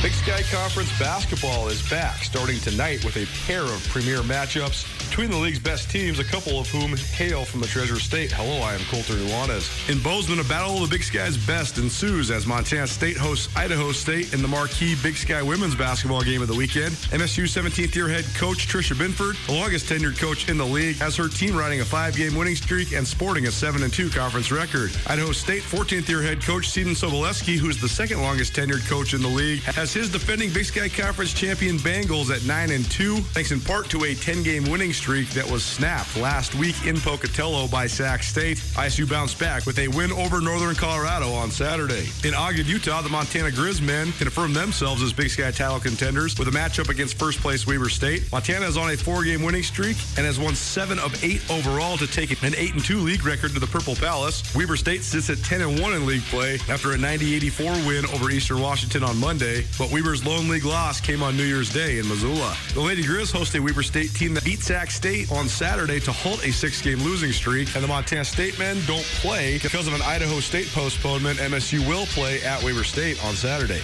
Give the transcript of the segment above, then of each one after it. Big Sky Conference basketball is back, starting tonight with a pair of premier matchups between the league's best teams, a couple of whom hail from the Treasure State. Hello, I am Colter Nuanez. In Bozeman, a battle of the Big Sky's best ensues as Montana State hosts Idaho State in the marquee Big Sky women's basketball game of the weekend. MSU 17th year head coach Trisha Binford, the longest tenured coach in the league, has her team riding a 5-game winning streak and sporting a 7-2 conference record. Idaho State 14th year head coach Seton Sobolewski, who's the second longest tenured coach in the league, has his defending Big Sky Conference champion Bengals at 9-2, thanks in part to a 10-game winning streak that was snapped last week in Pocatello by Sac State. ISU bounced back with a win over Northern Colorado on Saturday. In Ogden, Utah, the Montana Grizz men can affirm themselves as Big Sky title contenders with a matchup against first-place Weber State. Montana is on a 4-game winning streak and has won 7 of 8 overall to take an 8-2 league record to the Purple Palace. Weber State sits at 10-1 in league play after a 90-84 win over Eastern Washington on Monday, but Weber's lone league loss came on New Year's Day in Missoula. The Lady Grizz host a Weber State team that beat Sac State on Saturday to halt a 6-game losing streak, and the Montana State men don't play because of an Idaho State postponement. MSU will play at Weber State on Saturday.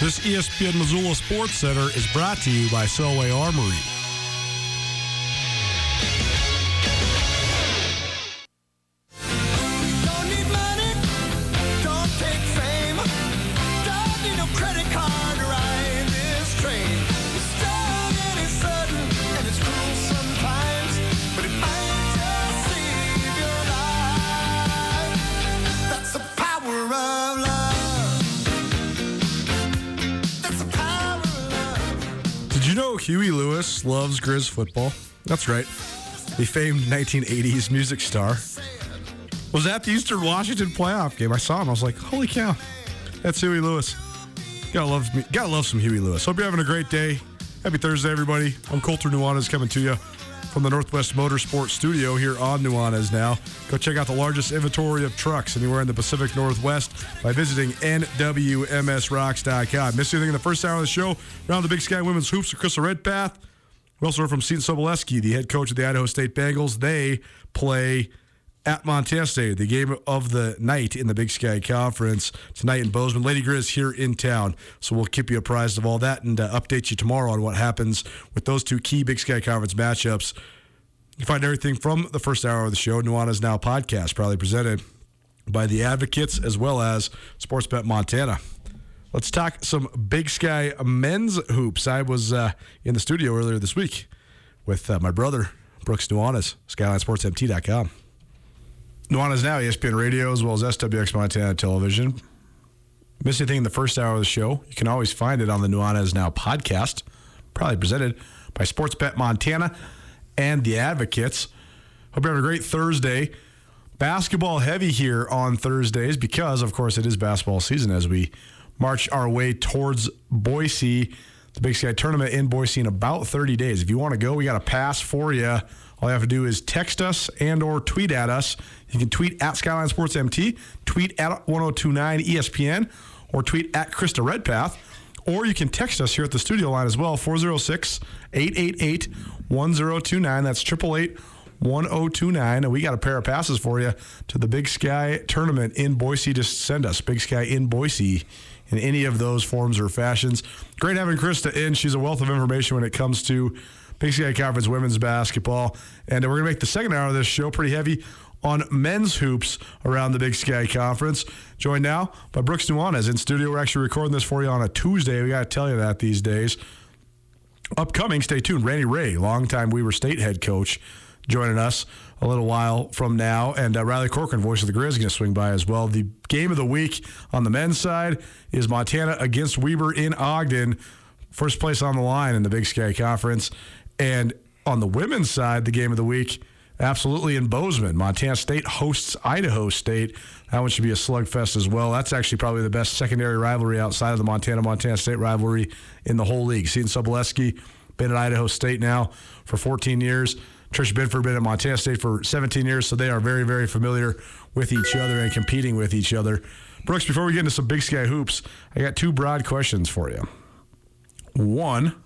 This ESPN Missoula Sports Center is brought to you by Selway Armory. Huey Lewis loves Grizz football. That's right. The famed 1980s music star was at the Eastern Washington playoff game. I saw him. I was like, holy cow, that's Huey Lewis. Gotta love some Huey Lewis. Hope you're having a great day. Happy Thursday, everybody. I'm Colter Nuanez coming to you from the Northwest Motorsports Studio here on Nuanez Now. Go check out the largest inventory of trucks anywhere in the Pacific Northwest by visiting nwmsrocks.com. Missed anything in the first hour of the show? Around the Big Sky Women's Hoops with Crystal Redpath. We also heard from Seton Sobolewski, the head coach of the Idaho State Bengals. They play at Montana State, the game of the night in the Big Sky Conference tonight in Bozeman. Lady Grizz here in town, so we'll keep you apprised of all that and update you tomorrow on what happens with those two key Big Sky Conference matchups. You find everything from the first hour of the show, Nuanez Now podcast, proudly presented by the Advocates as well as Sportsbet Montana. Let's talk some Big Sky men's hoops. I was in the studio earlier this week with my brother, Brooks Nuanez, SkylineSportsMT.com. Nuanez Now, ESPN Radio, as well as SWX Montana Television. Miss anything in the first hour of the show? You can always find it on the Nuanez Now podcast, probably presented by Sports Bet Montana and the Advocates. Hope you have a great Thursday. Basketball heavy here on Thursdays because, of course, it is basketball season as we march our way towards Boise, the Big Sky tournament in Boise in about 30 days. If you want to go, we got a pass for you. All you have to do is text us and or tweet at us. You can tweet at Skyline Sports MT, tweet at 1029 ESPN, or tweet at Krista Redpath. Or you can text us here at the studio line as well, 406-888-1029. That's 888-1029. And we got a pair of passes for you to the Big Sky tournament in Boise. Just send us Big Sky in Boise in any of those forms or fashions. Great having Krista in. She's a wealth of information when it comes to Big Sky Conference women's basketball. And we're going to make the second hour of this show pretty heavy on men's hoops around the Big Sky Conference. Joined now by Brooks Nuanez in studio. We're actually recording this for you on a Tuesday. We got to tell you that these days. Upcoming, stay tuned, Randy Ray, longtime Weber State head coach, joining us a little while from now. And Riley Corcoran, voice of the Grizz, is going to swing by as well. The game of the week on the men's side is Montana against Weber in Ogden. First place on the line in the Big Sky Conference. And on the women's side, the game of the week, absolutely in Bozeman. Montana State hosts Idaho State. That one should be a slugfest as well. That's actually probably the best secondary rivalry outside of the Montana State rivalry in the whole league. Seton Sobolewski, been at Idaho State now for 14 years. Trisha Binford been at Montana State for 17 years, so they are very, very familiar with each other and competing with each other. Brooks, before we get into some Big Sky hoops, I got two broad questions for you. One,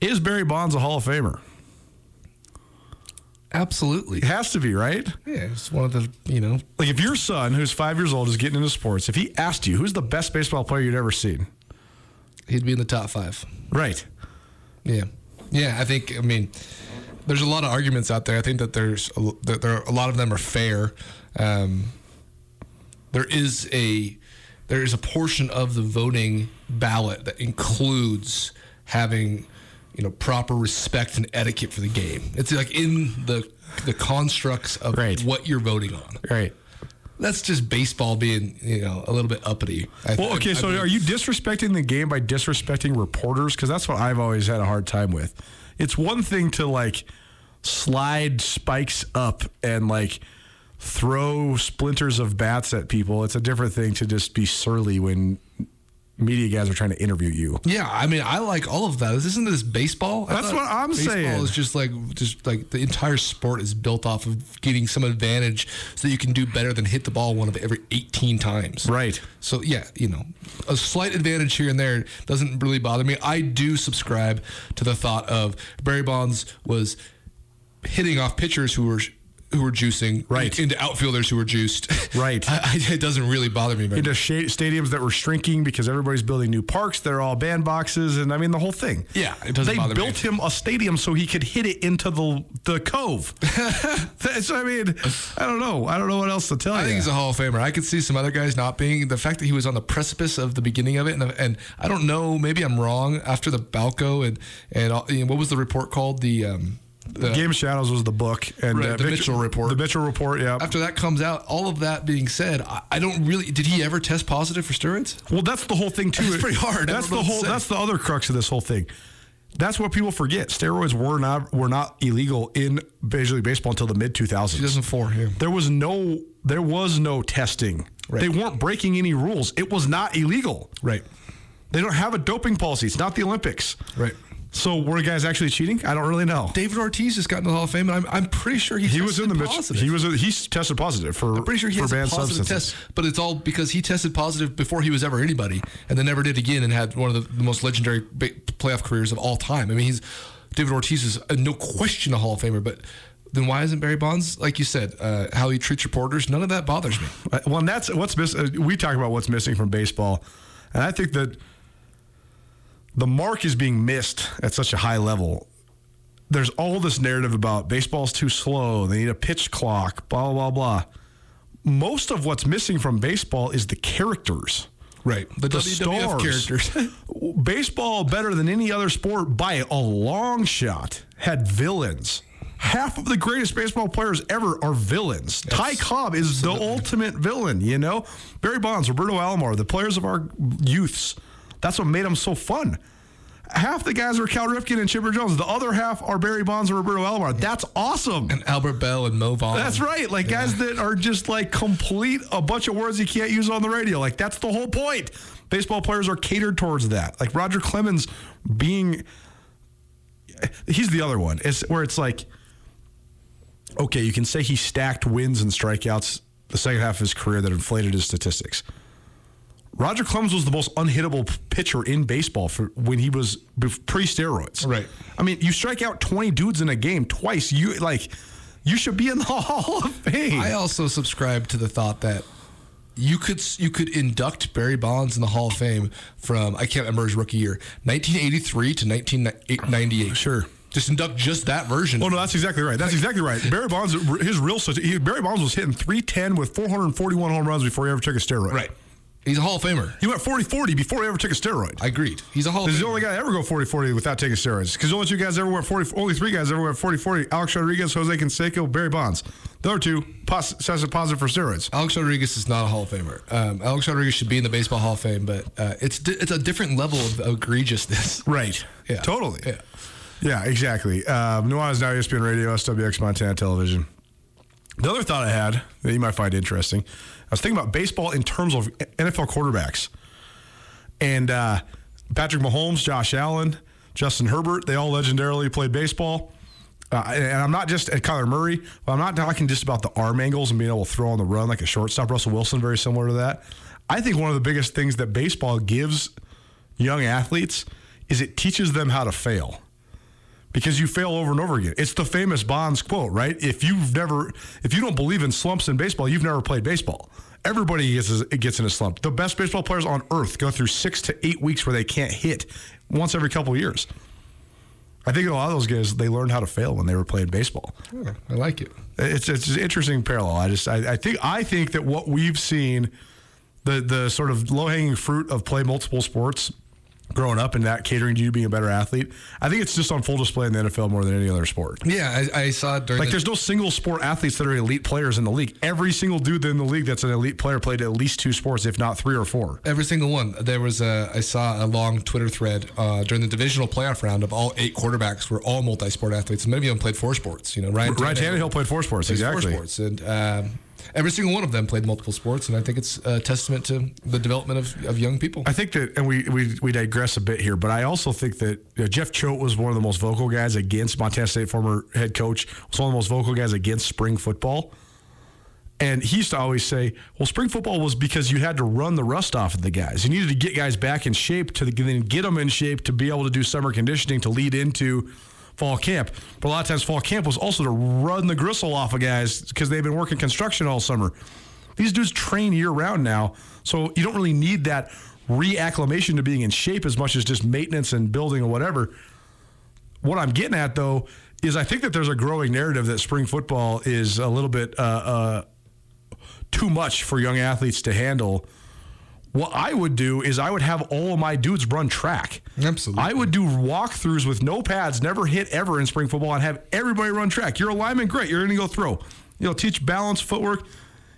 is Barry Bonds a Hall of Famer? Absolutely. It has to be, right? Yeah, it's one of the, Like if your son, who's 5 years old, is getting into sports, if he asked you, who's the best baseball player you'd ever seen? He'd be in the top five. Right. Yeah. Yeah, I think there's a lot of arguments out there. I think that a lot of them are fair. There is a portion of the voting ballot that includes having proper respect and etiquette for the game. It's like in the constructs of what you're voting on. Right. That's just baseball being, a little bit uppity. Are you disrespecting the game by disrespecting reporters? Because that's what I've always had a hard time with. It's one thing to, slide spikes up and, throw splinters of bats at people. It's a different thing to just be surly when media guys are trying to interview you. Yeah, I like all of that. Isn't this baseball? That's what I'm saying. Baseball is just like the entire sport is built off of getting some advantage so that you can do better than hit the ball one of every 18 times. Right. So, yeah, a slight advantage here and there doesn't really bother me. I do subscribe to the thought of Barry Bonds was hitting off pitchers who were juicing right into outfielders who were juiced. Right. It doesn't really bother me. Into stadiums that were shrinking because everybody's building new parks. They're all bandboxes. And the whole thing. Yeah. It doesn't bother me. They built him a stadium so he could hit it into the cove. So, I don't know. I don't know what else to tell you. I think he's a Hall of Famer. I could see some other guys not being. The fact that he was on the precipice of the beginning of it. And I don't know, maybe I'm wrong. After the Balco and what was the report called? The Game of Shadows was the book, and the Mitchell report. The Mitchell report, yeah. After that comes out, all of that being said, I don't really. Did he ever test positive for steroids? Well, that's the whole thing too. It's pretty hard. That's the other crux of this whole thing. That's what people forget. Steroids were not illegal in Major League Baseball until the mid 2000s. 2004. Yeah. There was no testing. Right. They weren't breaking any rules. It was not illegal. Right. They don't have a doping policy. It's not the Olympics. Right. So were guys actually cheating? I don't really know. David Ortiz has gotten to the Hall of Fame, and I'm pretty sure he was in the positive. He tested positive for banned substances. I'm pretty sure he has a positive test, but it's all because he tested positive before he was ever anybody, and then never did again, and had one of the most legendary playoff careers of all time. David Ortiz is no question a Hall of Famer, but then why isn't Barry Bonds, like you said, how he treats reporters? None of that bothers me. Well, and that's what's missing. We talk about what's missing from baseball, and I think that the mark is being missed at such a high level. There's all this narrative about baseball's too slow. They need a pitch clock, blah, blah, blah. Most of what's missing from baseball is the characters. Right. The WWF stars. Characters. Baseball, better than any other sport by a long shot, had villains. half of the greatest baseball players ever are villains. Yes. Ty Cobb is the ultimate villain, you know? Barry Bonds, Roberto Alomar, the players of our youths. That's what made them so fun. Half the guys are Cal Ripken and Chipper Jones. The other half are Barry Bonds and Roberto Alomar. Yeah. That's awesome. And Albert Bell and Mo Vaughn. That's right. Like, yeah, guys that are just, like, complete a bunch of words you can't use on the radio. Like, that's the whole point. Baseball players are catered towards that. Like, Roger Clemens being... He's the other one. It's where it's like, okay, you can say he stacked wins and strikeouts the second half of his career that inflated his statistics. Roger Clemens was the most unhittable pitcher in baseball for when he was pre-steroids. Right. I mean, you strike out 20 dudes in a game twice. You should be in the Hall of Fame. I also subscribe to the thought that you could induct Barry Bonds in the Hall of Fame from, I can't remember his rookie year, 1983 to 1998. Sure. Just induct just that version. Oh, no, that's exactly right. That's exactly right. Barry Bonds, Barry Bonds was hitting .310 with 441 home runs before he ever took a steroid. Right. He's a Hall of Famer. He went 40-40 before he ever took a steroid. I agreed. He's a Hall of Famer. He's the only guy to ever go 40-40 without taking steroids. Because only three guys ever went 40-40. Alex Rodriguez, Jose Canseco, Barry Bonds. The other two tested positive for steroids. Alex Rodriguez is not a Hall of Famer. Alex Rodriguez should be in the Baseball Hall of Fame, but it's a different level of egregiousness. Right. Yeah. Totally. Yeah. Yeah, exactly. Nuanez Now, ESPN Radio, SWX Montana Television. The other thought I had that you might find interesting, I was thinking about baseball in terms of NFL quarterbacks. And Patrick Mahomes, Josh Allen, Justin Herbert, they all legendarily played baseball. And I'm not just at Kyler Murray, but I'm not talking just about the arm angles and being able to throw on the run like a shortstop. Russell Wilson, very similar to that. I think one of the biggest things that baseball gives young athletes is it teaches them how to fail. Because you fail over and over again. It's the famous Bonds quote, right? If you don't believe in slumps in baseball, you've never played baseball. Everybody gets in a slump. The best baseball players on earth go through 6 to 8 weeks where they can't hit once every couple of years. I think a lot of those guys, they learned how to fail when they were playing baseball. Yeah, I like it. It's an interesting parallel. I think that what we've seen, the sort of low-hanging fruit of play multiple sports growing up and that catering to you being a better athlete, I think it's just on full display in the NFL more than any other sport. Yeah, I saw it during... Like, there's no single sport athletes that are elite players in the league. Every single dude in the league that's an elite player played at least 2 sports, if not 3 or 4. Every single one. There was I saw a long Twitter thread during the divisional playoff round of all 8 quarterbacks were all multi-sport athletes. Many of them played 4 sports. You know, Ryan Tannehill played 4 sports, exactly. 4 sports, and... every single one of them played multiple sports, and I think it's a testament to the development of young people. I think that, and we digress a bit here, but I also think that Jeff Choate was one of the most vocal guys against Montana State, former head coach, was one of the most vocal guys against spring football. And he used to always say, well, spring football was because you had to run the rust off of the guys. You needed to get guys back in shape to then get them in shape to be able to do summer conditioning to lead into fall camp. But a lot of times fall camp was also to run the gristle off of guys because they've been working construction all summer. These dudes train year-round now, so you don't really need that reacclimation to being in shape as much as just maintenance and building or whatever. What I'm getting at, though, is I think that there's a growing narrative that spring football is a little bit too much for young athletes to handle. What I would do is I would have all of my dudes run track. Absolutely. I would do walkthroughs with no pads, never hit ever in spring football, and have everybody run track. You're a lineman, great. You're going to go throw. You know, teach balance, footwork.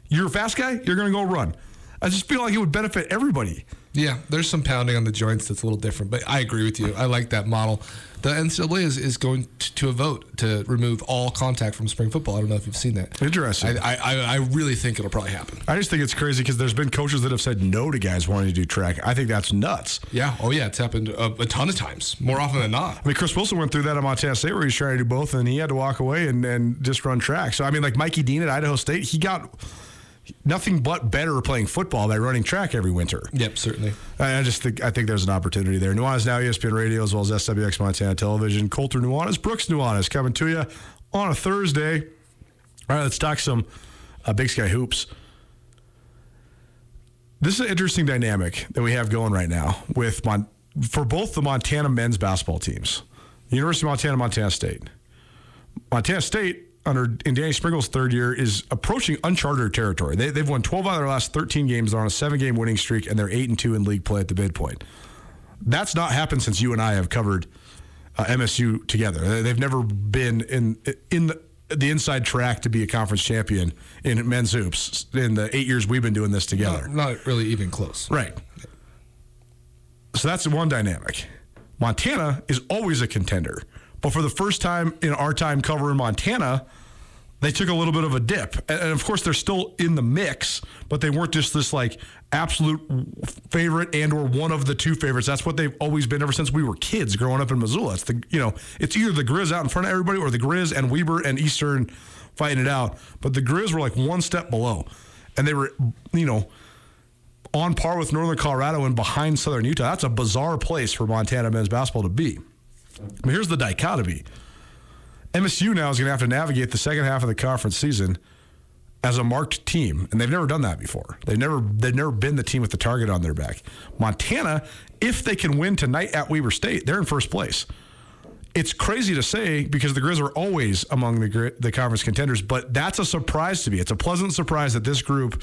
You're a fast guy, you're going to go run. I just feel like it would benefit everybody. Yeah, there's some pounding on the joints that's a little different, but I agree with you. I like that model. The NCAA is going to a vote to remove all contact from spring football. I don't know if you've seen that. Interesting. I really think it'll probably happen. I just think it's crazy because there's been coaches that have said no to guys wanting to do track. I think that's nuts. Yeah. Oh, yeah. It's happened a ton of times, more often than not. I mean, Chris Wilson went through that at Montana State where he was trying to do both, and he had to walk away and just run track. So, I mean, like Mikey Dean at Idaho State, he got nothing but better playing football by running track every winter. Yep, certainly. I think there's an opportunity there. Nuanez Now, ESPN Radio, as well as SWX Montana Television. Colter Nuanez, Brooks Nuanez coming to you on a Thursday. All right, let's talk some Big Sky hoops. This is an interesting dynamic that we have going right now with for both the Montana men's basketball teams, the University of Montana, Montana State. Montana State, in Danny Springle's third year, is approaching uncharted territory. They've won 12 out of their last 13 games. They're on a 7-game winning streak, and they're 8-2 in league play at the midpoint. That's not happened since you and I have covered MSU together. They've never been in the inside track to be a conference champion in men's hoops in the 8 years we've been doing this together. Not really even close. Right. So that's one dynamic. Montana is always a contender. But for the first time in our time covering Montana, they took a little bit of a dip. And of course, they're still in the mix, but they weren't just this like absolute favorite and or one of the two favorites. That's what they've always been ever since we were kids growing up in Missoula. It's the, you know, it's either the Grizz out in front of everybody or the Grizz and Weber and Eastern fighting it out. But the Grizz were like one step below. And they were, you know, on par with Northern Colorado and behind Southern Utah. That's a bizarre place for Montana men's basketball to be. But here's the dichotomy. MSU now is going to have to navigate the second half of the conference season as a marked team, and they've never done that before. They've never been the team with the target on their back. Montana, if they can win tonight at Weber State, they're in first place. It's crazy to say because the Grizz are always among the conference contenders, but that's a surprise to me. It's a pleasant surprise that this group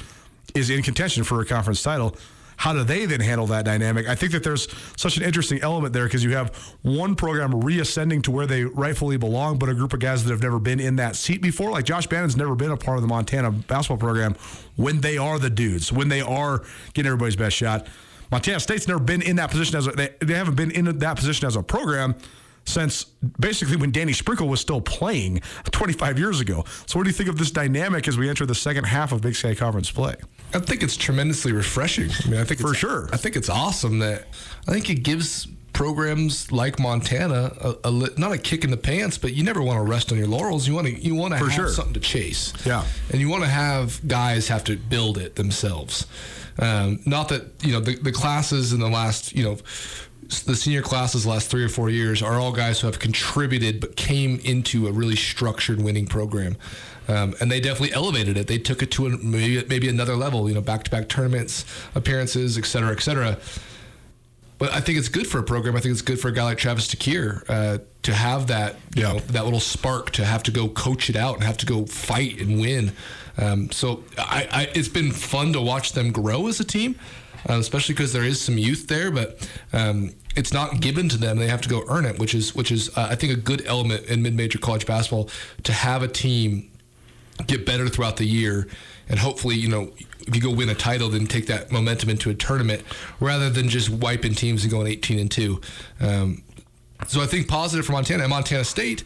is in contention for a conference title. How do they then handle that dynamic? I think that there's such an interesting element there because you have one program reascending to where they rightfully belong, but a group of guys that have never been in that seat before. Like Josh Bannon's never been a part of the Montana basketball program when they are the dudes, when they are getting everybody's best shot. Montana State's never been in that position. They haven't been in that position as a program since basically when Danny Sprinkle was still playing 25 years ago. So what do you think of this dynamic as we enter the second half of Big Sky Conference play? I think it's tremendously refreshing. I mean, I think for sure. I think it's awesome that I think it gives programs like Montana not a kick in the pants, but you never want to rest on your laurels. You want to have something to chase. Yeah, and you want to have guys have to build it themselves. Not that the classes in the last the senior classes last 3 or 4 years are all guys who have contributed but came into a really structured winning program. And they definitely elevated it. They took it to maybe another level, back-to-back tournaments, appearances, et cetera, et cetera. But I think it's good for a program. I think it's good for a guy like Travis Takir to have that, that little spark to have to go coach it out and have to go fight and win. So it's been fun to watch them grow as a team. Especially because there is some youth there, but it's not given to them. They have to go earn it, which is I think, a good element in mid-major college basketball to have a team get better throughout the year. And hopefully, if you go win a title, then take that momentum into a tournament rather than just wiping teams and going 18-2. So I think positive for Montana. And Montana State,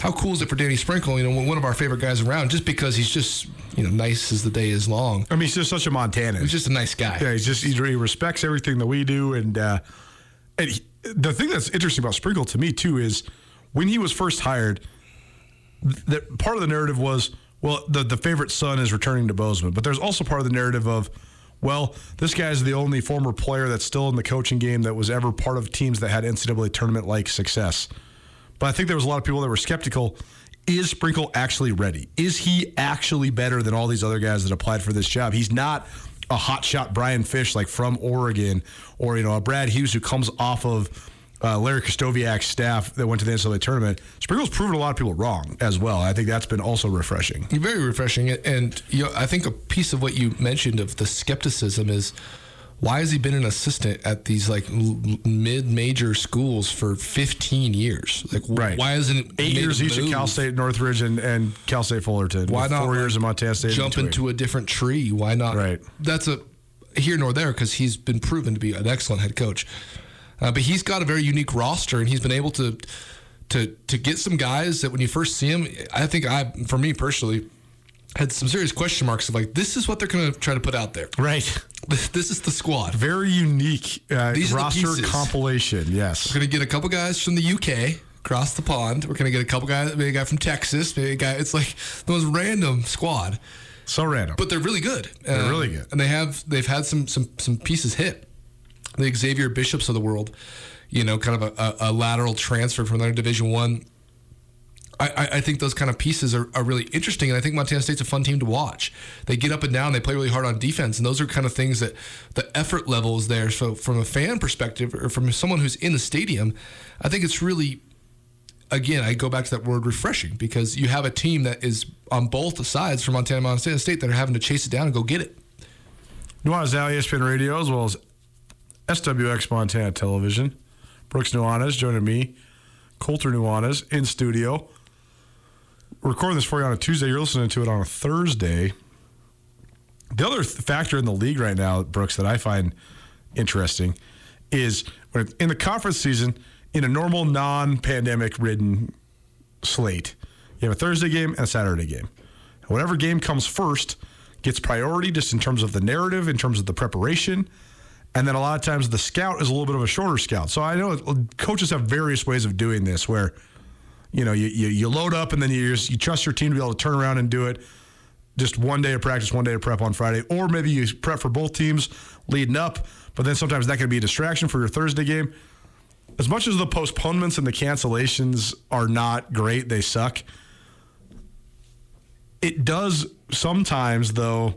how cool is it for Danny Sprinkle? One of our favorite guys around, just because he's just, nice as the day is long. I mean, he's just such a Montanan. He's just a nice guy. Yeah, he respects everything that we do. And the thing that's interesting about Sprinkle to me, too, is when he was first hired, that part of the narrative was, well, the favorite son is returning to Bozeman. But there's also part of the narrative of, well, this guy's the only former player that's still in the coaching game that was ever part of teams that had NCAA tournament-like success. But I think there was a lot of people that were skeptical. Is Sprinkle actually ready? Is he actually better than all these other guys that applied for this job? He's not a hotshot Brian Fish like from Oregon or, a Brad Hughes who comes off of Larry Kostoviak's staff that went to the NCAA tournament. Sprinkle's proven a lot of people wrong as well. I think that's been also refreshing. Very refreshing. And I think a piece of what you mentioned of the skepticism is, why has he been an assistant at these mid-major schools for 15 years? Why isn't it 8 years each at Cal State Northridge and Cal State Fullerton? Why not 4 years at Montana State? Jump into a different tree. Why not? Right. That's a here nor there because he's been proven to be an excellent head coach. But he's got a very unique roster, and he's been able to get some guys that when you first see him, I think for me personally, had some serious question marks of this is what they're going to try to put out there. Right. This is the squad. Very unique roster compilation, yes. We're going to get a couple guys from the UK across the pond. We're going to get a couple guys, maybe a guy from Texas, maybe a guy. It's like the most random squad. So random. But they're really good. They're really good. And they've had some pieces hit. The Xavier Bishops of the world, kind of a lateral transfer from their Division One. I think those kind of pieces are really interesting, and I think Montana State's a fun team to watch. They get up and down, they play really hard on defense, and those are kind of things that the effort level is there. So from a fan perspective or from someone who's in the stadium, I think it's really, again, I go back to that word refreshing because you have a team that is on both sides from Montana and Montana State that are having to chase it down and go get it. Nuanez Now, ESPN Radio, as well as SWX Montana Television. Brooks Nuanez joining me. Colter Nuanez in studio. We're recording this for you on a Tuesday. You're listening to it on a Thursday. The other factor in the league right now, Brooks, that I find interesting is when in the conference season, in a normal non-pandemic-ridden slate, you have a Thursday game and a Saturday game. And whatever game comes first gets priority just in terms of the narrative, in terms of the preparation, and then a lot of times the scout is a little bit of a shorter scout. So I know coaches have various ways of doing this where, you know, you load up and then you trust your team to be able to turn around and do it. Just one day of practice, one day of prep on Friday. Or maybe you prep for both teams leading up, but then sometimes that can be a distraction for your Thursday game. As much as the postponements and the cancellations are not great, they suck, it does sometimes, though,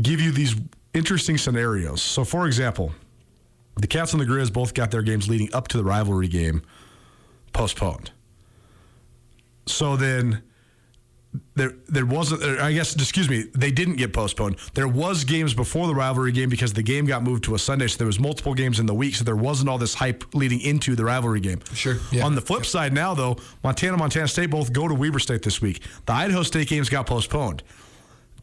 give you these interesting scenarios. So, for example, the Cats and the Grizz both got their games leading up to the rivalry game postponed. So then... They didn't get postponed. There was games before the rivalry game because the game got moved to a Sunday, so there was multiple games in the week, so there wasn't all this hype leading into the rivalry game. Sure. Yeah. On the flip side now, though, Montana State both go to Weber State this week. The Idaho State games got postponed.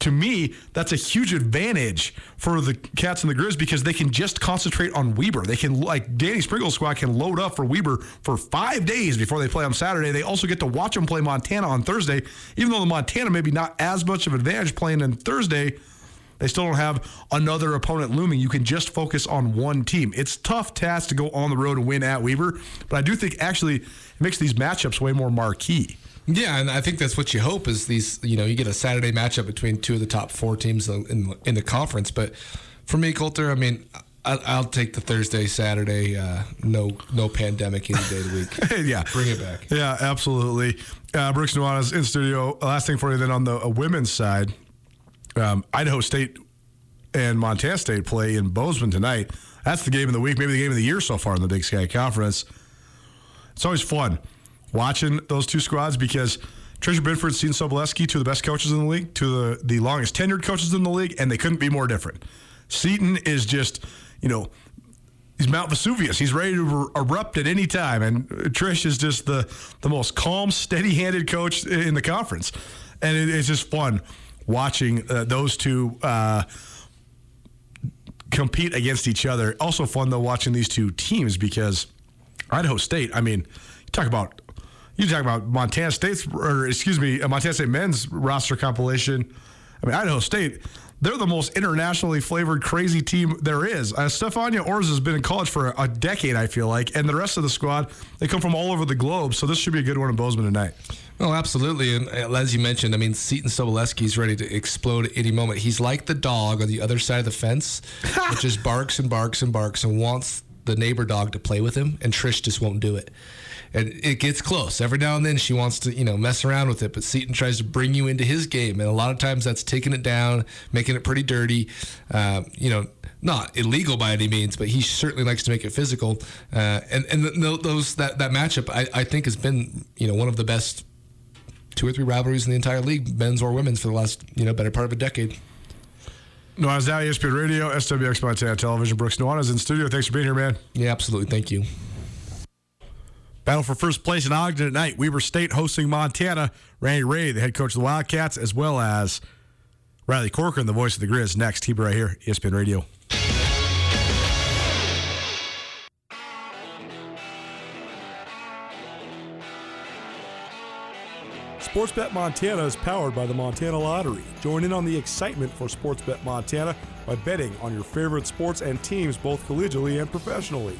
To me, that's a huge advantage for the Cats and the Grizz because they can just concentrate on Weber. They can, like Danny Springle's squad, can load up for Weber for 5 days before they play on Saturday. They also get to watch them play Montana on Thursday. Even though the Montana maybe not as much of an advantage playing on Thursday, they still don't have another opponent looming. You can just focus on one team. It's a tough task to go on the road and win at Weber, but I do think actually it makes these matchups way more marquee. Yeah, and I think that's what you hope is these, you know, you get a Saturday matchup between two of the top four teams in the conference. But for me, Colter, I mean, I'll take the Thursday, Saturday, no pandemic any day of the week. Yeah. Bring it back. Yeah, absolutely. Brooks Nuanez in studio. Last thing for you then on the women's side, Idaho State and Montana State play in Bozeman tonight. That's the game of the week, maybe the game of the year so far in the Big Sky Conference. It's always fun watching those two squads because Trisha Binford, Seton Sobolewski, two of the best coaches in the league, two of the longest tenured coaches in the league, and they couldn't be more different. Seton is just, you know, he's Mount Vesuvius. He's ready to erupt at any time, and Trish is just the most calm, steady-handed coach in the conference. And it's just fun watching those two compete against each other. Also fun, though, watching these two teams because Idaho State, I mean, you talk about Montana State men's roster compilation. I mean, Idaho State, they're the most internationally flavored crazy team there is. Stefania Orz has been in college for a decade, I feel like, and the rest of the squad, they come from all over the globe, so this should be a good one in Bozeman tonight. Oh, absolutely, and as you mentioned, I mean, Seton Sobolewski's ready to explode at any moment. He's like the dog on the other side of the fence, which just barks and barks and barks and wants the neighbor dog to play with him, and Trish just won't do it. And it gets close. Every now and then she wants to, you know, mess around with it, but Seton tries to bring you into his game, and a lot of times that's taking it down, making it pretty dirty, you know, not illegal by any means, but he certainly likes to make it physical. And that matchup, I think, has been, you know, one of the best two or three rivalries in the entire league, men's or women's, for the last, you know, better part of a decade. Nuanez Now, ESPN Radio, SWX Montana Television. Brooks Nuanez in studio. Thanks for being here, man. Yeah, absolutely. Thank you. Battle for first place in Ogden tonight. Weber State hosting Montana. Randy Ray, the head coach of the Wildcats, as well as Riley Corcoran, the voice of the Grizz. Next, keep it right here, ESPN Radio. Sportsbet Montana is powered by the Montana Lottery. Join in on the excitement for Sportsbet Montana by betting on your favorite sports and teams both collegially and professionally.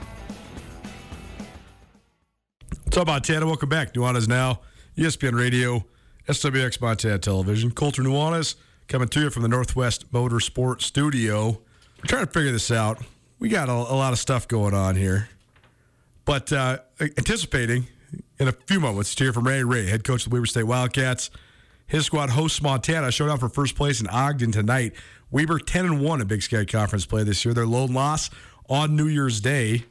What's up, Montana? Welcome back. Nuanez Now, ESPN Radio, SWX Montana Television. Colter Nuanez, coming to you from the Northwest Motorsport Studio. We're trying to figure this out. We got a lot of stuff going on here. But anticipating in a few moments to hear from Randy Ray, head coach of the Weber State Wildcats. His squad hosts Montana, showdown for first place in Ogden tonight. Weber 10-1 in Big Sky Conference play this year. Their lone loss on New Year's Day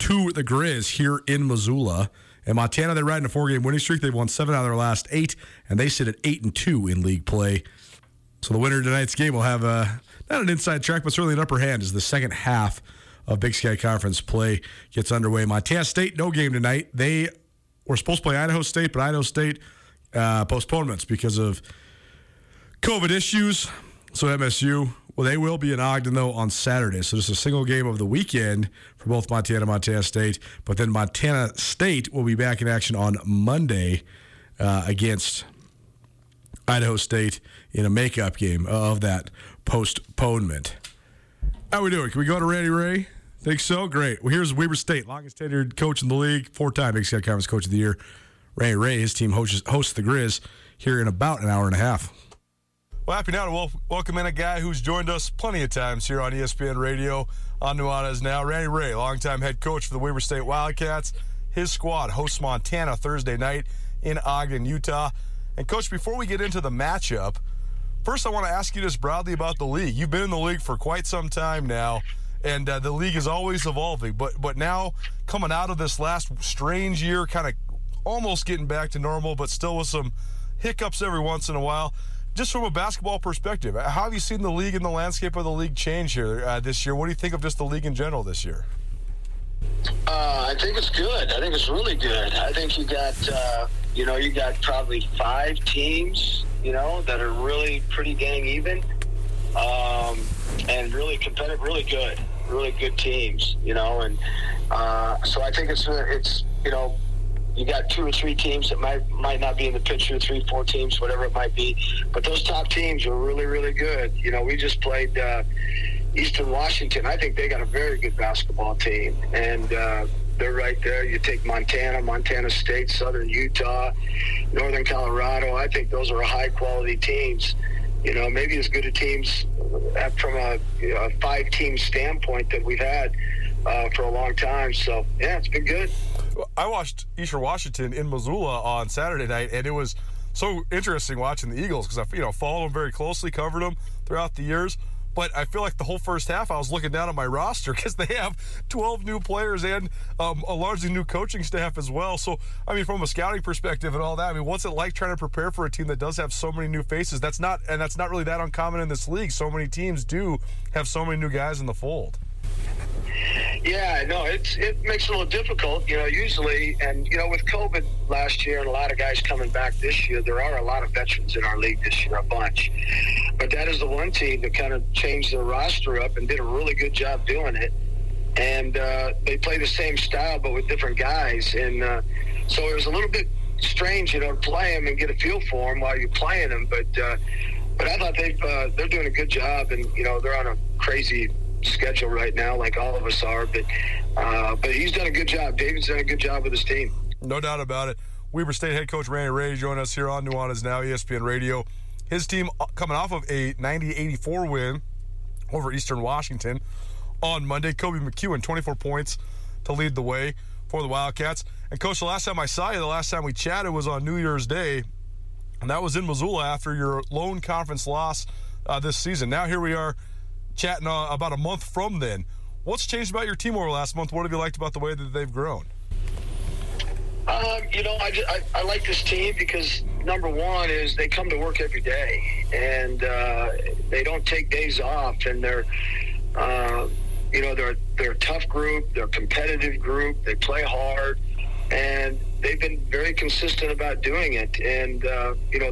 to the Grizz here in Missoula. And Montana, they're riding a four-game winning streak. They've won 7 out of their last 8, and they sit at 8-2 in league play. So the winner of tonight's game will have not an inside track, but certainly an upper hand as the second half of Big Sky Conference play gets underway. Montana State, no game tonight. They were supposed to play Idaho State, but Idaho State postponements because of COVID issues. So MSU, well, they will be in Ogden, though, on Saturday. So just a single game of the weekend for both Montana and Montana State. But then Montana State will be back in action on Monday against Idaho State in a makeup game of that postponement. How we doing? Can we go to Randy Ray? Think so? Great. Well, here's Weber State, longest tenured coach in the league, 4-time Big Sky Conference Coach of the Year. Randy Ray, his team hosts the Grizz here in about an hour and a half. Well, happy now to welcome in a guy who's joined us plenty of times here on ESPN Radio on Nuanez Now. Randy Ray, longtime head coach for the Weber State Wildcats. His squad hosts Montana Thursday night in Ogden, Utah. And, Coach, before we get into the matchup, first, I want to ask you just broadly about the league. You've been in the league for quite some time now, and the league is always evolving. But now, coming out of this last strange year, kind of almost getting back to normal, but still with some hiccups every once in a while, just from a basketball perspective, how have you seen the league and the landscape of the league change here this year? What do you think of just the league in general this year? I think it's good. I think it's really good. I think you got, you got probably 5 teams, that are really pretty dang even, and really competitive, really good teams, and so I think it's you got 2 or 3 teams that might not be in the picture, 3-4 teams, whatever it might be, but those top teams are really, really good. We just played Eastern Washington. I think they got a very good basketball team, and they're right there. You take Montana, Montana State, Southern Utah, Northern Colorado. I think those are high-quality teams. Maybe as good a teams from a 5-team standpoint that we've had for a long time. So, yeah, it's been good. I watched Eastern Washington in Missoula on Saturday night, and it was so interesting watching the Eagles because I followed them very closely, covered them throughout the years. But I feel like the whole first half I was looking down at my roster because they have 12 new players and a largely new coaching staff as well. So, I mean, from a scouting perspective and all that, what's it like trying to prepare for a team that does have so many new faces? That's not really that uncommon in this league. So many teams do have so many new guys in the fold. Yeah, no, it makes it a little difficult, usually. And, with COVID last year and a lot of guys coming back this year, there are a lot of veterans in our league this year, a bunch. But that is the one team that kind of changed their roster up and did a really good job doing it. And they play the same style but with different guys. And so it was a little bit strange, to play them and get a feel for them while you're playing them. But I thought they're doing a good job, and, they're on a crazy schedule right now, like all of us are, but he's done a good job. David's done a good job with his team. No doubt about it. Weber State head coach Randy Ray joining us here on Nuanez Now, ESPN Radio. His team coming off of a 90-84 win over Eastern Washington on Monday. Kobe McEwen, 24 points to lead the way for the Wildcats. And, Coach, the last time I saw you, the last time we chatted was on New Year's Day, and that was in Missoula after your lone conference loss this season. Now here we are chatting about a month from then. What's changed about your team over last month? What have you liked about the way that they've grown? I like this team because, number one, is they come to work every day, and they don't take days off, and they're a tough group, they're a competitive group, they play hard, and they've been very consistent about doing it. And,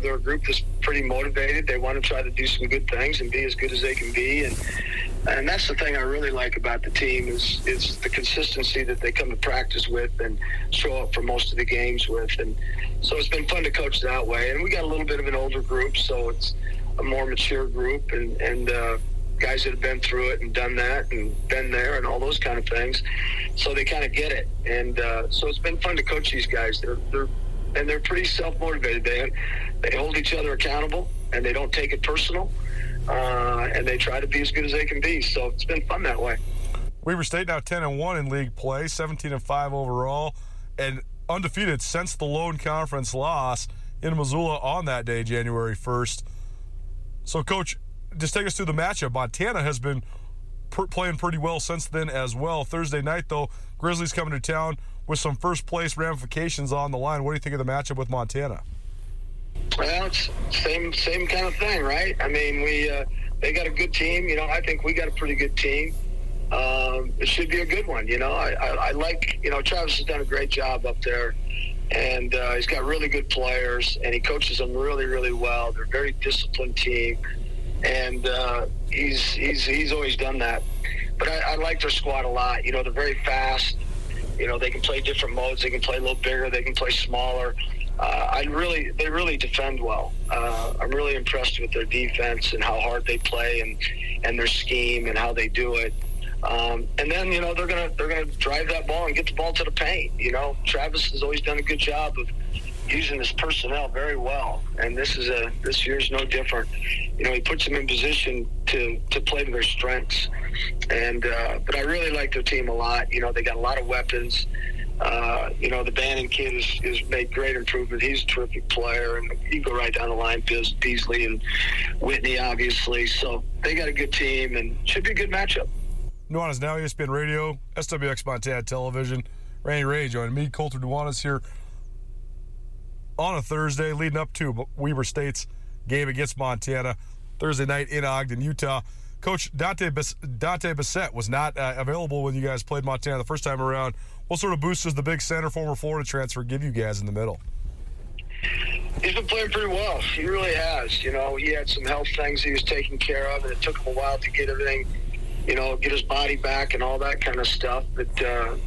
they're a group that's pretty motivated. They want to try to do some good things and be as good as they can be. And that's the thing I really like about the team is the consistency that they come to practice with and show up for most of the games with. And so it's been fun to coach that way. And we got a little bit of an older group, so it's a more mature group and guys that have been through it and done that and been there and all those kind of things. So they kind of get it. And so it's been fun to coach these guys. They're pretty self-motivated. They hold each other accountable. and they don't take it personal, and they try to be as good as they can be. So it's been fun that way. Weber State now 10-1 in league play, 17-5 overall, and undefeated since the lone conference loss in Missoula on that day, January 1st. So, Coach, just take us through the matchup. Montana has been playing pretty well since then as well. Thursday night, though, Grizzlies coming to town with some first-place ramifications on the line. What do you think of the matchup with Montana? Well, it's same kind of thing, right? I mean, they got a good team. You know, I think we got a pretty good team. It should be a good one. You know, I like, you know, Travis has done a great job up there, and he's got really good players, and he coaches them really, really well. They're a very disciplined team, and he's always done that. But I like their squad a lot. You know, they're very fast. You know, they can play different modes. They can play a little bigger. They can play smaller. They really defend well. I'm really impressed with their defense and how hard they play and their scheme and how they do it. And then, you know, they're gonna drive that ball and get the ball to the paint. You know, Travis has always done a good job of using his personnel very well, and this year's no different. You know, he puts them in position to play to their strengths. And but I really like their team a lot. You know, they got a lot of weapons. You know, the Bannon kid has made great improvement. He's a terrific player, and you can go right down the line, Beasley and Whitney, obviously. So they got a good team, and should be a good matchup. Nuanez Now, ESPN Radio, SWX Montana Television. Randy Ray joining me, Colter Nuanez here on a Thursday, leading up to Weber State's game against Montana Thursday night in Ogden, Utah. Coach, Dante Bissett was not available when you guys played Montana the first time around. What sort of boost does the big center, former Florida transfer, give you guys in the middle? He's been playing pretty well. He really has. You know, he had some health things he was taking care of, and it took him a while to get everything, you know, get his body back and all that kind of stuff. But,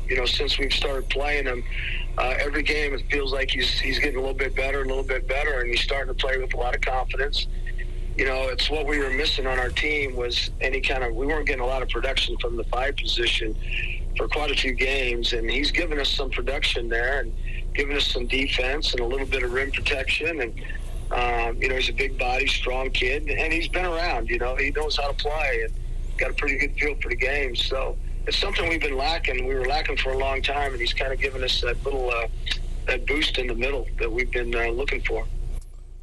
you know, since we've started playing him, every game it feels like he's getting a little bit better, and he's starting to play with a lot of confidence. You know, it's what we were missing on our team was we weren't getting a lot of production from the five position for quite a few games, and he's given us some production there and given us some defense and a little bit of rim protection. And, you know, he's a big body, strong kid, and he's been around. You know, he knows how to play and got a pretty good feel for the game. So it's something we've been lacking. We were lacking for a long time, and he's kind of given us that little that boost in the middle that we've been looking for.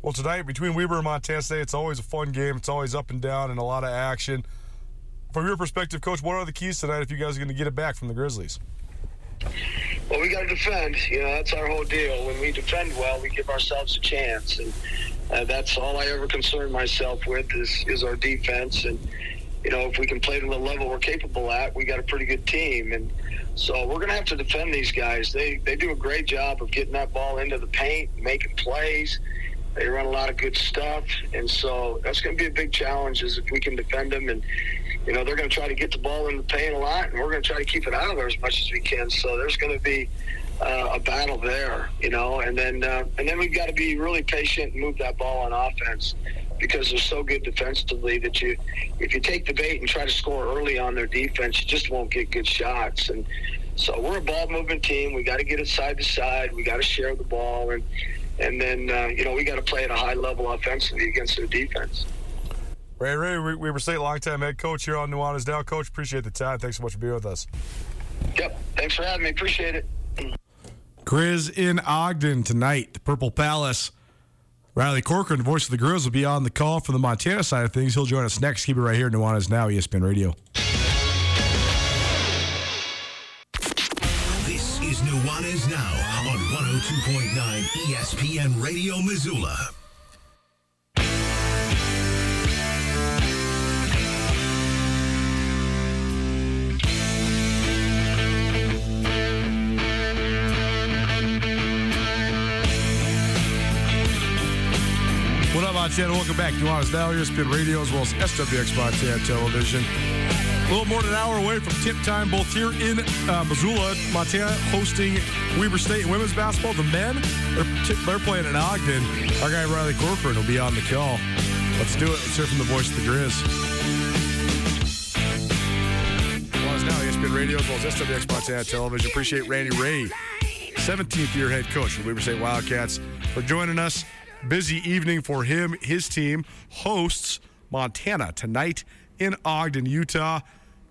Well, tonight between Weber and Montana State, it's always a fun game. It's always up and down and a lot of action. From your perspective, Coach, what are the keys tonight if you guys are going to get it back from the Grizzlies? Well, we got to defend. You know, that's our whole deal. When we defend well, we give ourselves a chance. And that's all I ever concern myself with is our defense. And, you know, if we can play to the level we're capable at, we got a pretty good team. And so we're going to have to defend these guys. They do a great job of getting that ball into the paint, making plays. They run a lot of good stuff, and so that's going to be a big challenge is if we can defend them. And, you know, they're going to try to get the ball in the paint a lot, and we're going to try to keep it out of there as much as we can. So there's going to be a battle there, you know. And then we've got to be really patient and move that ball on offense because they're so good defensively that if you take the bait and try to score early on their defense, you just won't get good shots. And so we're a ball-moving team. We got to get it side to side. We got to share the ball. And then, you know, we got to play at a high level offensively against their defense. Ray, Weber State longtime head coach here on Nuanez Now. Coach, appreciate the time. Thanks so much for being with us. Yep, thanks for having me. Appreciate it. Grizz in Ogden tonight, the Purple Palace. Riley Corcoran, voice of the Grizz, will be on the call for the Montana side of things. He'll join us next. Keep it right here, Nuanez Now, ESPN Radio. This is Nuanez Now. 2.9 ESPN Radio Missoula. What up, Montana? Welcome back to Nuanez Now, ESPN Radio, as well as SWX Montana Television. A little more than an hour away from tip time, both here in Missoula, Montana, hosting Weber State women's basketball. The men, they're playing in Ogden. Our guy Riley Corcoran will be on the call. Let's do it. Let's hear from the voice of the Grizz. Nuanez Now, ESPN Radio, as well as SWX Montana Television. Appreciate Randy Ray, 17th-year head coach of the Weber State Wildcats, for joining us. busy evening for him. His team hosts Montana tonight in Ogden, Utah.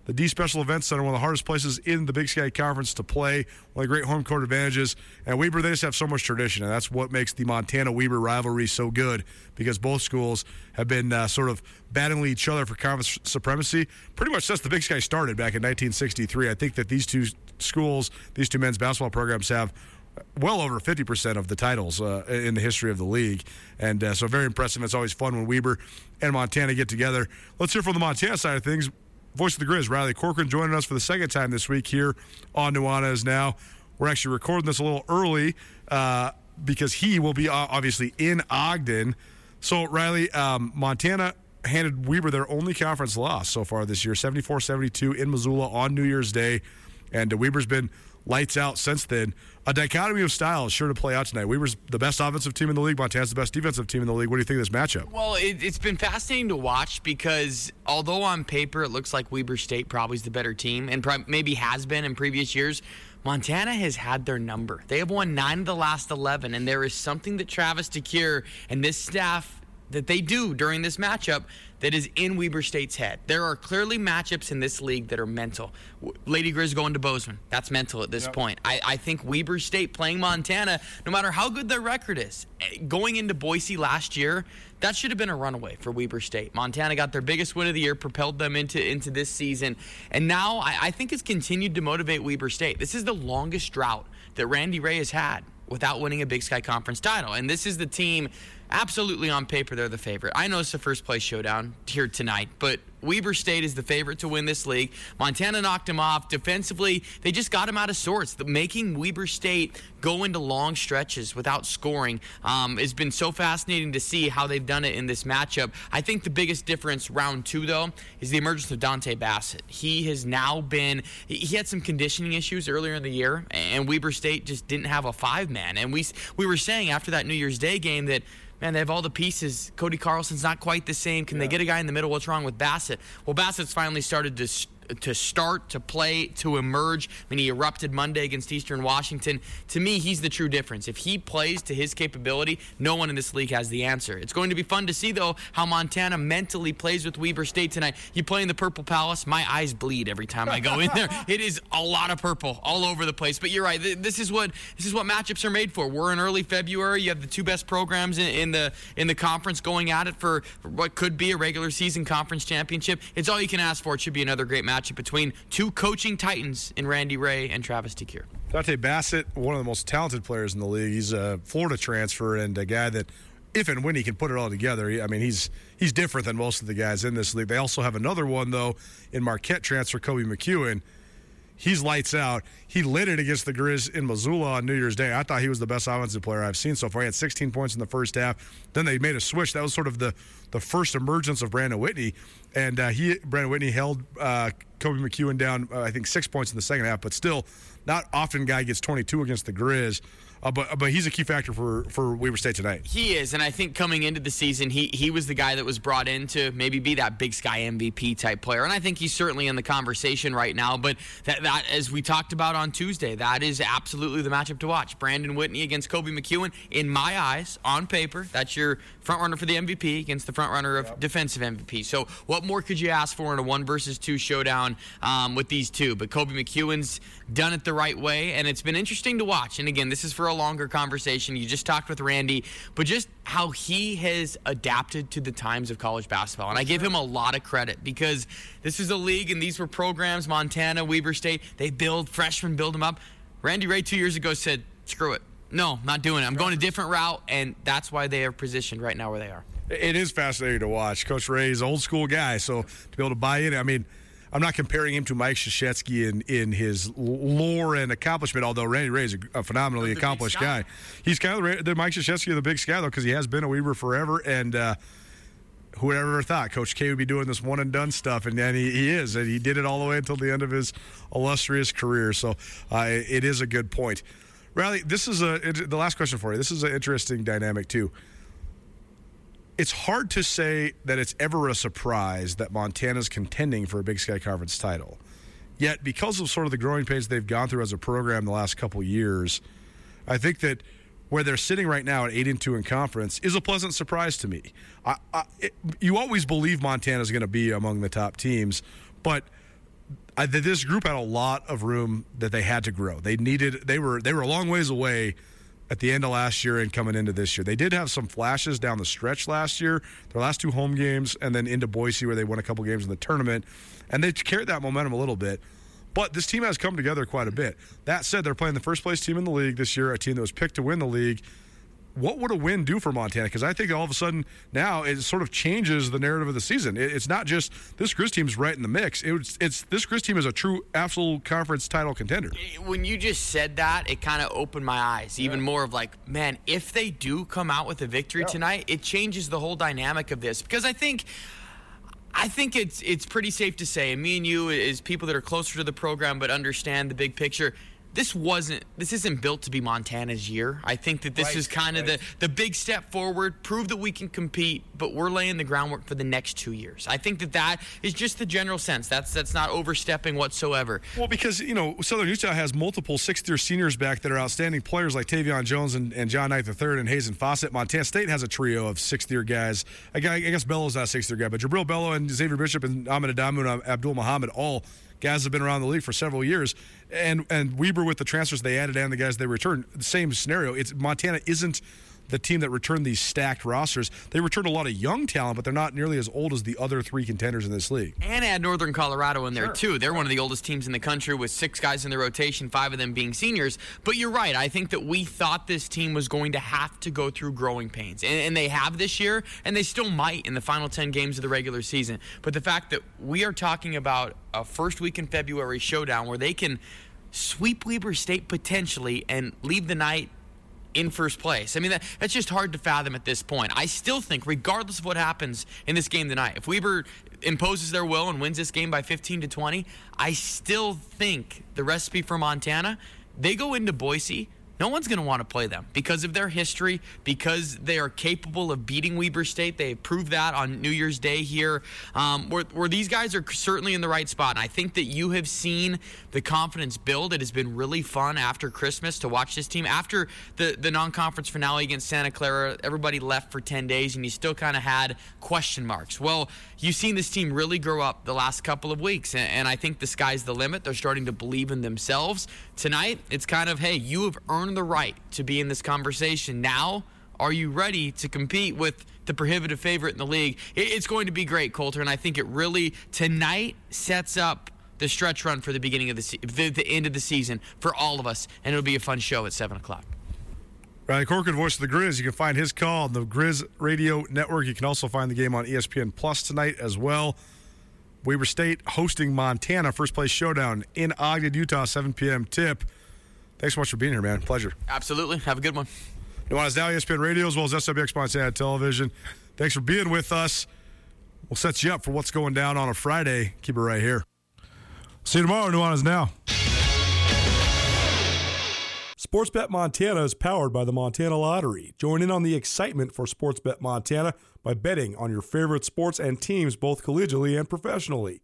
The D Special Events Center, one of the hardest places in the Big Sky Conference to play, one of the great home court advantages. And Weber, they just have so much tradition, and that's what makes the Montana-Weber rivalry so good, because both schools have been sort of battling each other for conference supremacy pretty much since the Big Sky started back in 1963. I think that these two schools, these two men's basketball programs have well over 50% of the titles in the history of the league. And so very impressive. It's always fun when Weber and Montana get together. Let's hear from the Montana side of things. Voice of the Grizz, Riley Corcoran, joining us for the second time this week here on Nuanez Now. We're actually recording this a little early because he will be obviously in Ogden. So, Riley, Montana handed Weber their only conference loss so far this year, 74-72 in Missoula on New Year's Day. And Weber's been lights out since then. A dichotomy of styles sure to play out tonight. Weber's the best offensive team in the league. Montana's the best defensive team in the league. What do you think of this matchup? Well, it's been fascinating to watch because although on paper it looks like Weber State probably is the better team and maybe has been in previous years, Montana has had their number. They have won 9 of the last 11, and there is something that Travis DeCure and this staff that they do during this matchup that is in Weber State's head. There are clearly matchups in this league that are mental. Lady Grizz going to Bozeman, that's mental at this point. I think Weber State playing Montana, no matter how good their record is, going into Boise last year, that should have been a runaway for Weber State. Montana got their biggest win of the year, propelled them into this season. And now I think it's continued to motivate Weber State. This is the longest drought that Randy Ray has had without winning a Big Sky Conference title. And this is the team, absolutely on paper, they're the favorite. I know it's the first place showdown here tonight, but Weber State is the favorite to win this league. Montana knocked him off. Defensively, they just got him out of sorts. Making Weber State go into long stretches without scoring has been so fascinating to see how they've done it in this matchup. I think the biggest difference round two, though, is the emergence of Dante Bassett. He has now been – he had some conditioning issues earlier in the year, and Weber State just didn't have a five-man. And we were saying after that New Year's Day game that – man, they have all the pieces. Cody Carlson's not quite the same. Can they get a guy in the middle? What's wrong with Bassett? Well, Bassett's finally started to play, to emerge. I mean, he erupted Monday against Eastern Washington. To me, he's the true difference. If he plays to his capability, no one in this league has the answer. It's going to be fun to see, though, how Montana mentally plays with Weber State tonight. You play in the Purple Palace, my eyes bleed every time I go in there. It is a lot of purple all over the place. But you're right. This is what matchups are made for. We're in early February. You have the two best programs in the conference going at it for what could be a regular season conference championship. It's all you can ask for. It should be another great matchup between two coaching titans in Randy Ray and Travis DeCure. Dante Bassett, one of the most talented players in the league. He's a Florida transfer and a guy that, if and when he can put it all together, he's different than most of the guys in this league. They also have another one, though, in Marquette transfer Kobe McEwen. He's lights out. He lit it against the Grizz in Missoula on New Year's Day. I thought he was the best offensive player I've seen so far. He had 16 points in the first half. Then they made a switch. That was sort of the first emergence of Brandon Whitney. And Brandon Whitney held Kobe McEwen down, I think, 6 points in the second half. But still, not often guy gets 22 against the Grizz. But he's a key factor for Weber State tonight. He is, and I think coming into the season, he was the guy that was brought in to maybe be that Big Sky MVP type player, and I think he's certainly in the conversation right now. But that as we talked about on Tuesday, that is absolutely the matchup to watch. Brandon Whitney against Kobe McEwen, in my eyes, on paper, that's your front runner for the MVP against the front runner of defensive MVP. So what more could you ask for in a 1-versus-2 showdown with these two? But Kobe McEwen's done it the right way, and it's been interesting to watch. And again, this is for a longer conversation. You just talked with Randy, but just how he has adapted to the times of college basketball. And I give him a lot of credit because this is a league and these were programs, Montana, Weber State, they build freshmen, build them up. Randy Ray 2 years ago said, screw it. No, not doing it. I'm going a different route, and that's why they are positioned right now where they are. It is fascinating to watch. Coach Ray's an old school guy, so to be able to buy in, I mean, I'm not comparing him to Mike Krzyzewski in his lore and accomplishment, although Randy Ray is a phenomenally accomplished guy. He's kind of the Mike Krzyzewski of the Big Sky, though, because he has been a Weaver forever, and who would ever have thought Coach K would be doing this one-and-done stuff, and he is, and he did it all the way until the end of his illustrious career, so it is a good point. Riley, this is the last question for you. This is an interesting dynamic, too. It's hard to say that it's ever a surprise that Montana's contending for a Big Sky Conference title. Yet, because of sort of the growing pains they've gone through as a program the last couple years, I think that where they're sitting right now at 8-2 in conference is a pleasant surprise to me. You always believe Montana's going to be among the top teams, but this group had a lot of room that they had to grow. They were a long ways away at the end of last year and coming into this year. They did have some flashes down the stretch last year, their last two home games, and then into Boise where they won a couple games in the tournament, and they carried that momentum a little bit. But this team has come together quite a bit. That said, they're playing the first-place team in the league this year, a team that was picked to win the league. What would a win do for Montana? Because I think all of a sudden now it sort of changes the narrative of the season. It's not just this Grizz team's right in the mix. It's this Grizz team is a true, absolute conference title contender. When you just said that, it kind of opened my eyes even more of like, man, if they do come out with a victory tonight, it changes the whole dynamic of this. Because I think it's pretty safe to say, and me and you as people that are closer to the program but understand the big picture, this isn't built to be Montana's year. I think that this is kind of the big step forward, prove that we can compete, but we're laying the groundwork for the next 2 years. I think that is just the general sense. That's not overstepping whatsoever. Well, because, Southern Utah has multiple sixth-year seniors back that are outstanding players like Tavion Jones and John Knight III and Hazen Fawcett. Montana State has a trio of sixth-year guys. I guess Bello's not a sixth-year guy, but Jabril Bello and Xavier Bishop and Ahmed Adamu and Abdul Muhammad all guys have been around the league for several years, and Weber with the transfers they added and the guys they returned, same scenario. Montana isn't the team that returned these stacked rosters. They returned a lot of young talent, but they're not nearly as old as the other three contenders in this league. And add Northern Colorado in there, too. They're one of the oldest teams in the country with 6 guys in the rotation, 5 of them being seniors. But you're right. I think that we thought this team was going to have to go through growing pains. And they have this year, and they still might in the final 10 games of the regular season. But the fact that we are talking about a first week in February showdown where they can sweep Weber State potentially and leave the night in first place. I mean, that's just hard to fathom at this point. I still think, regardless of what happens in this game tonight, if Weber imposes their will and wins this game by 15-20, I still think the recipe for Montana, they go into Boise, no one's going to want to play them because of their history, because they are capable of beating Weber State. They proved that on New Year's Day here, where these guys are certainly in the right spot. And I think that you have seen the confidence build. It has been really fun after Christmas to watch this team. After the non-conference finale against Santa Clara, everybody left for 10 days, and you still kind of had question marks. Well, you've seen this team really grow up the last couple of weeks, and I think the sky's the limit. They're starting to believe in themselves. Tonight, it's kind of, hey, you have earned the right to be in this conversation. Now, are you ready to compete with the prohibitive favorite in the league? It's going to be great, Colter, and I think it really tonight sets up the stretch run for the beginning of the end of the season for all of us, and it'll be a fun show at 7:00. Riley Corcoran, voice of the Grizz. You can find his call on the Grizz Radio Network. You can also find the game on ESPN Plus tonight as well. Weber State hosting Montana, first place showdown in Ogden, Utah, 7 p.m. tip. Thanks so much for being here, man. Pleasure. Absolutely. Have a good one. Nuanez Now, ESPN Radio, as well as SWX Montana Television. Thanks for being with us. We'll set you up for what's going down on a Friday. Keep it right here. See you tomorrow, Nuanez Now. Sportsbet Montana is powered by the Montana Lottery. Join in on the excitement for Sportsbet Montana by betting on your favorite sports and teams, both collegially and professionally.